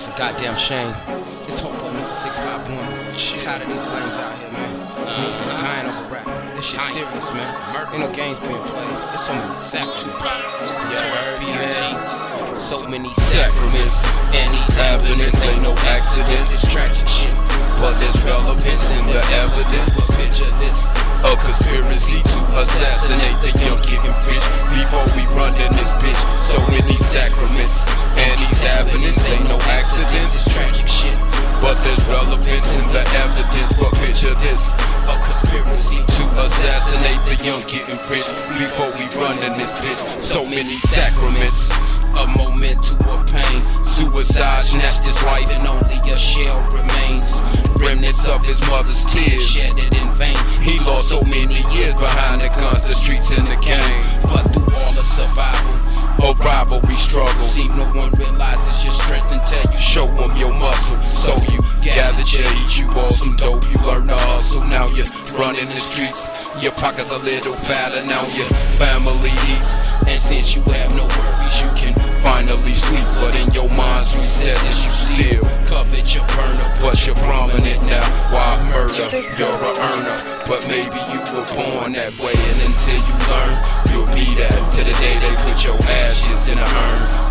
It's a goddamn shame. This whole point is a 651. Shit. Tired of these lames out here, man. It's dying over rap. This shit serious, man. Ain't no games being played. It's only Sacraments. Yeah, so many Sacraments, and these avenues ain't no accidents. It's tragic shit, but there's relevance in the evidence. But picture this, a conspiracy to assassinate the young kid and bitch before we run in this bitch. So many Sacraments, and these avenues ain't no accidents. It's tragic shit, but there's relevance in the evidence. But picture this, a conspiracy to assassinate the young getting rich before we run in this bitch. So many Sacraments, a moment to a pain. Suicide snatched his life and only a shell remains. Remnants of his mother's tears shed it in vain. He lost so many years behind the guns, the streets and the game. But through all the survival, a rivalry struggle. Seems no one realizes your strength until you show them your muscle. So you gather your eat, you ball some dope, you learn to hustle. Now you're running the streets, your pockets a little fatter. Now your family eats, and since you have no worries, you can finally sleep. But in your mind's recess as you still covet your burner, but you're prominent now. Why murder? You're a earner, but maybe you were born that way. And until you learn, you'll be that to the day they put your ashes in a urn.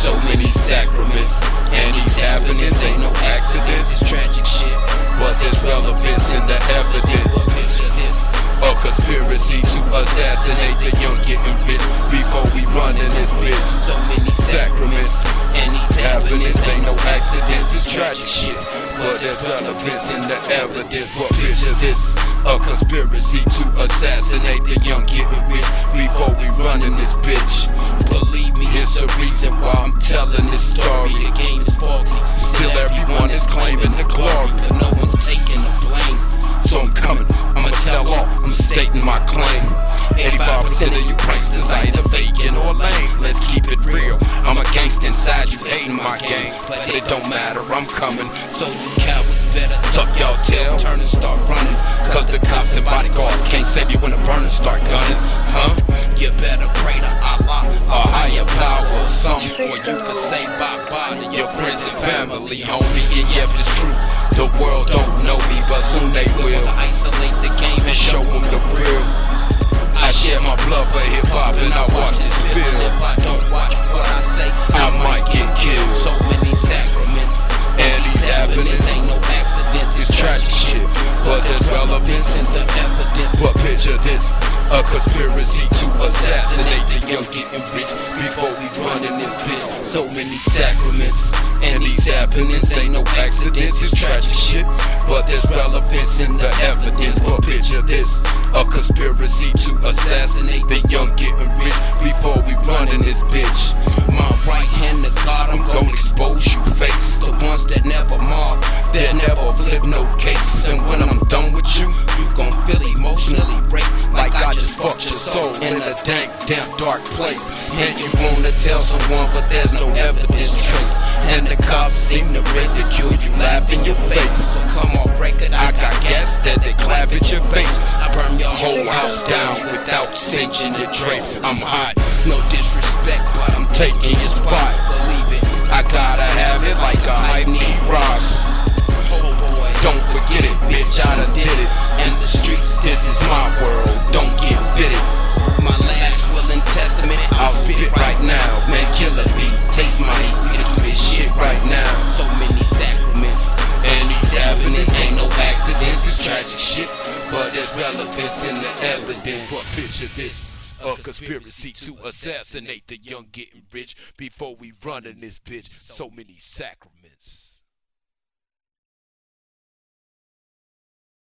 So many Sacraments, and these happenings ain't no accidents. It's tragic shit, but there's relevance in the evidence. A conspiracy to assassinate the young getting rich before we run in this bitch. So many Sacraments, and these happenings ain't no accidents. It's tragic shit, but there's relevance in the evidence. But picture this, a conspiracy to assassinate the young getting rich before we run in this bitch. Believe me, it's a reason why I'm telling this story. The game is faulty, still everyone is claiming the glory, but no one's taking the blame. So I'm coming, I'ma tell all, I'm stating my claim. 85% of you pranksters either faking or lame. Let's keep it real, I'm a gangster inside, you hating my game. But it don't matter, I'm coming. So you cowards better tuck y'all tail, turn and start running. Cause the cops and bodyguards can't save you when the burners start gunning. You better pray to Allah or higher power or something, or you can say bye-bye to your friends and family, homie. And yeah, it's true, the world don't know me, but soon they will. To isolate the game and show them the real. I share my blood for hip hop and I watch this film. If I don't watch what I say, I might get killed. So many Sacraments, and these avenues ain't no accidents. It's tragic shit, but there's relevance in the evidence. But picture this, a conspiracy to assassinate the young getting rich before we run in this bitch. So many Sacraments, and these happenings ain't no accidents. It's tragic shit, but there's relevance in the evidence. But picture this, a conspiracy to assassinate the young getting rich before we run in this bitch. My right hand to God, I'm gonna expose you fakes, the ones that never mob, that never flip no cakes. And when I'm done with you, you gon' feel emotionally raped, like I just fucked your soul in a dank, damp, dark place. And you wanna tell someone, but there's no evidence traced. And the cops seem to ridicule you, laugh in your face. So come on, break it. I got gas that they clap at your face. I burn your whole house down without singeing your drapes. I'm hot, no disrespect, but I'm taking your spot. Believe it, I gotta have it like a I need rocks. Oh boy, don't forget it, bitch, I done did it. In the streets, this is my world, don't get fitted. My last will and testament, I'll spit it right now. Man, kill a beat, taste my heat. Right now, so many Sacraments, and these avenues ain't no accidents. It's tragic shit, but there's relevance in the evidence. But picture this, a conspiracy to assassinate the young getting rich before we run in this bitch. So many Sacraments.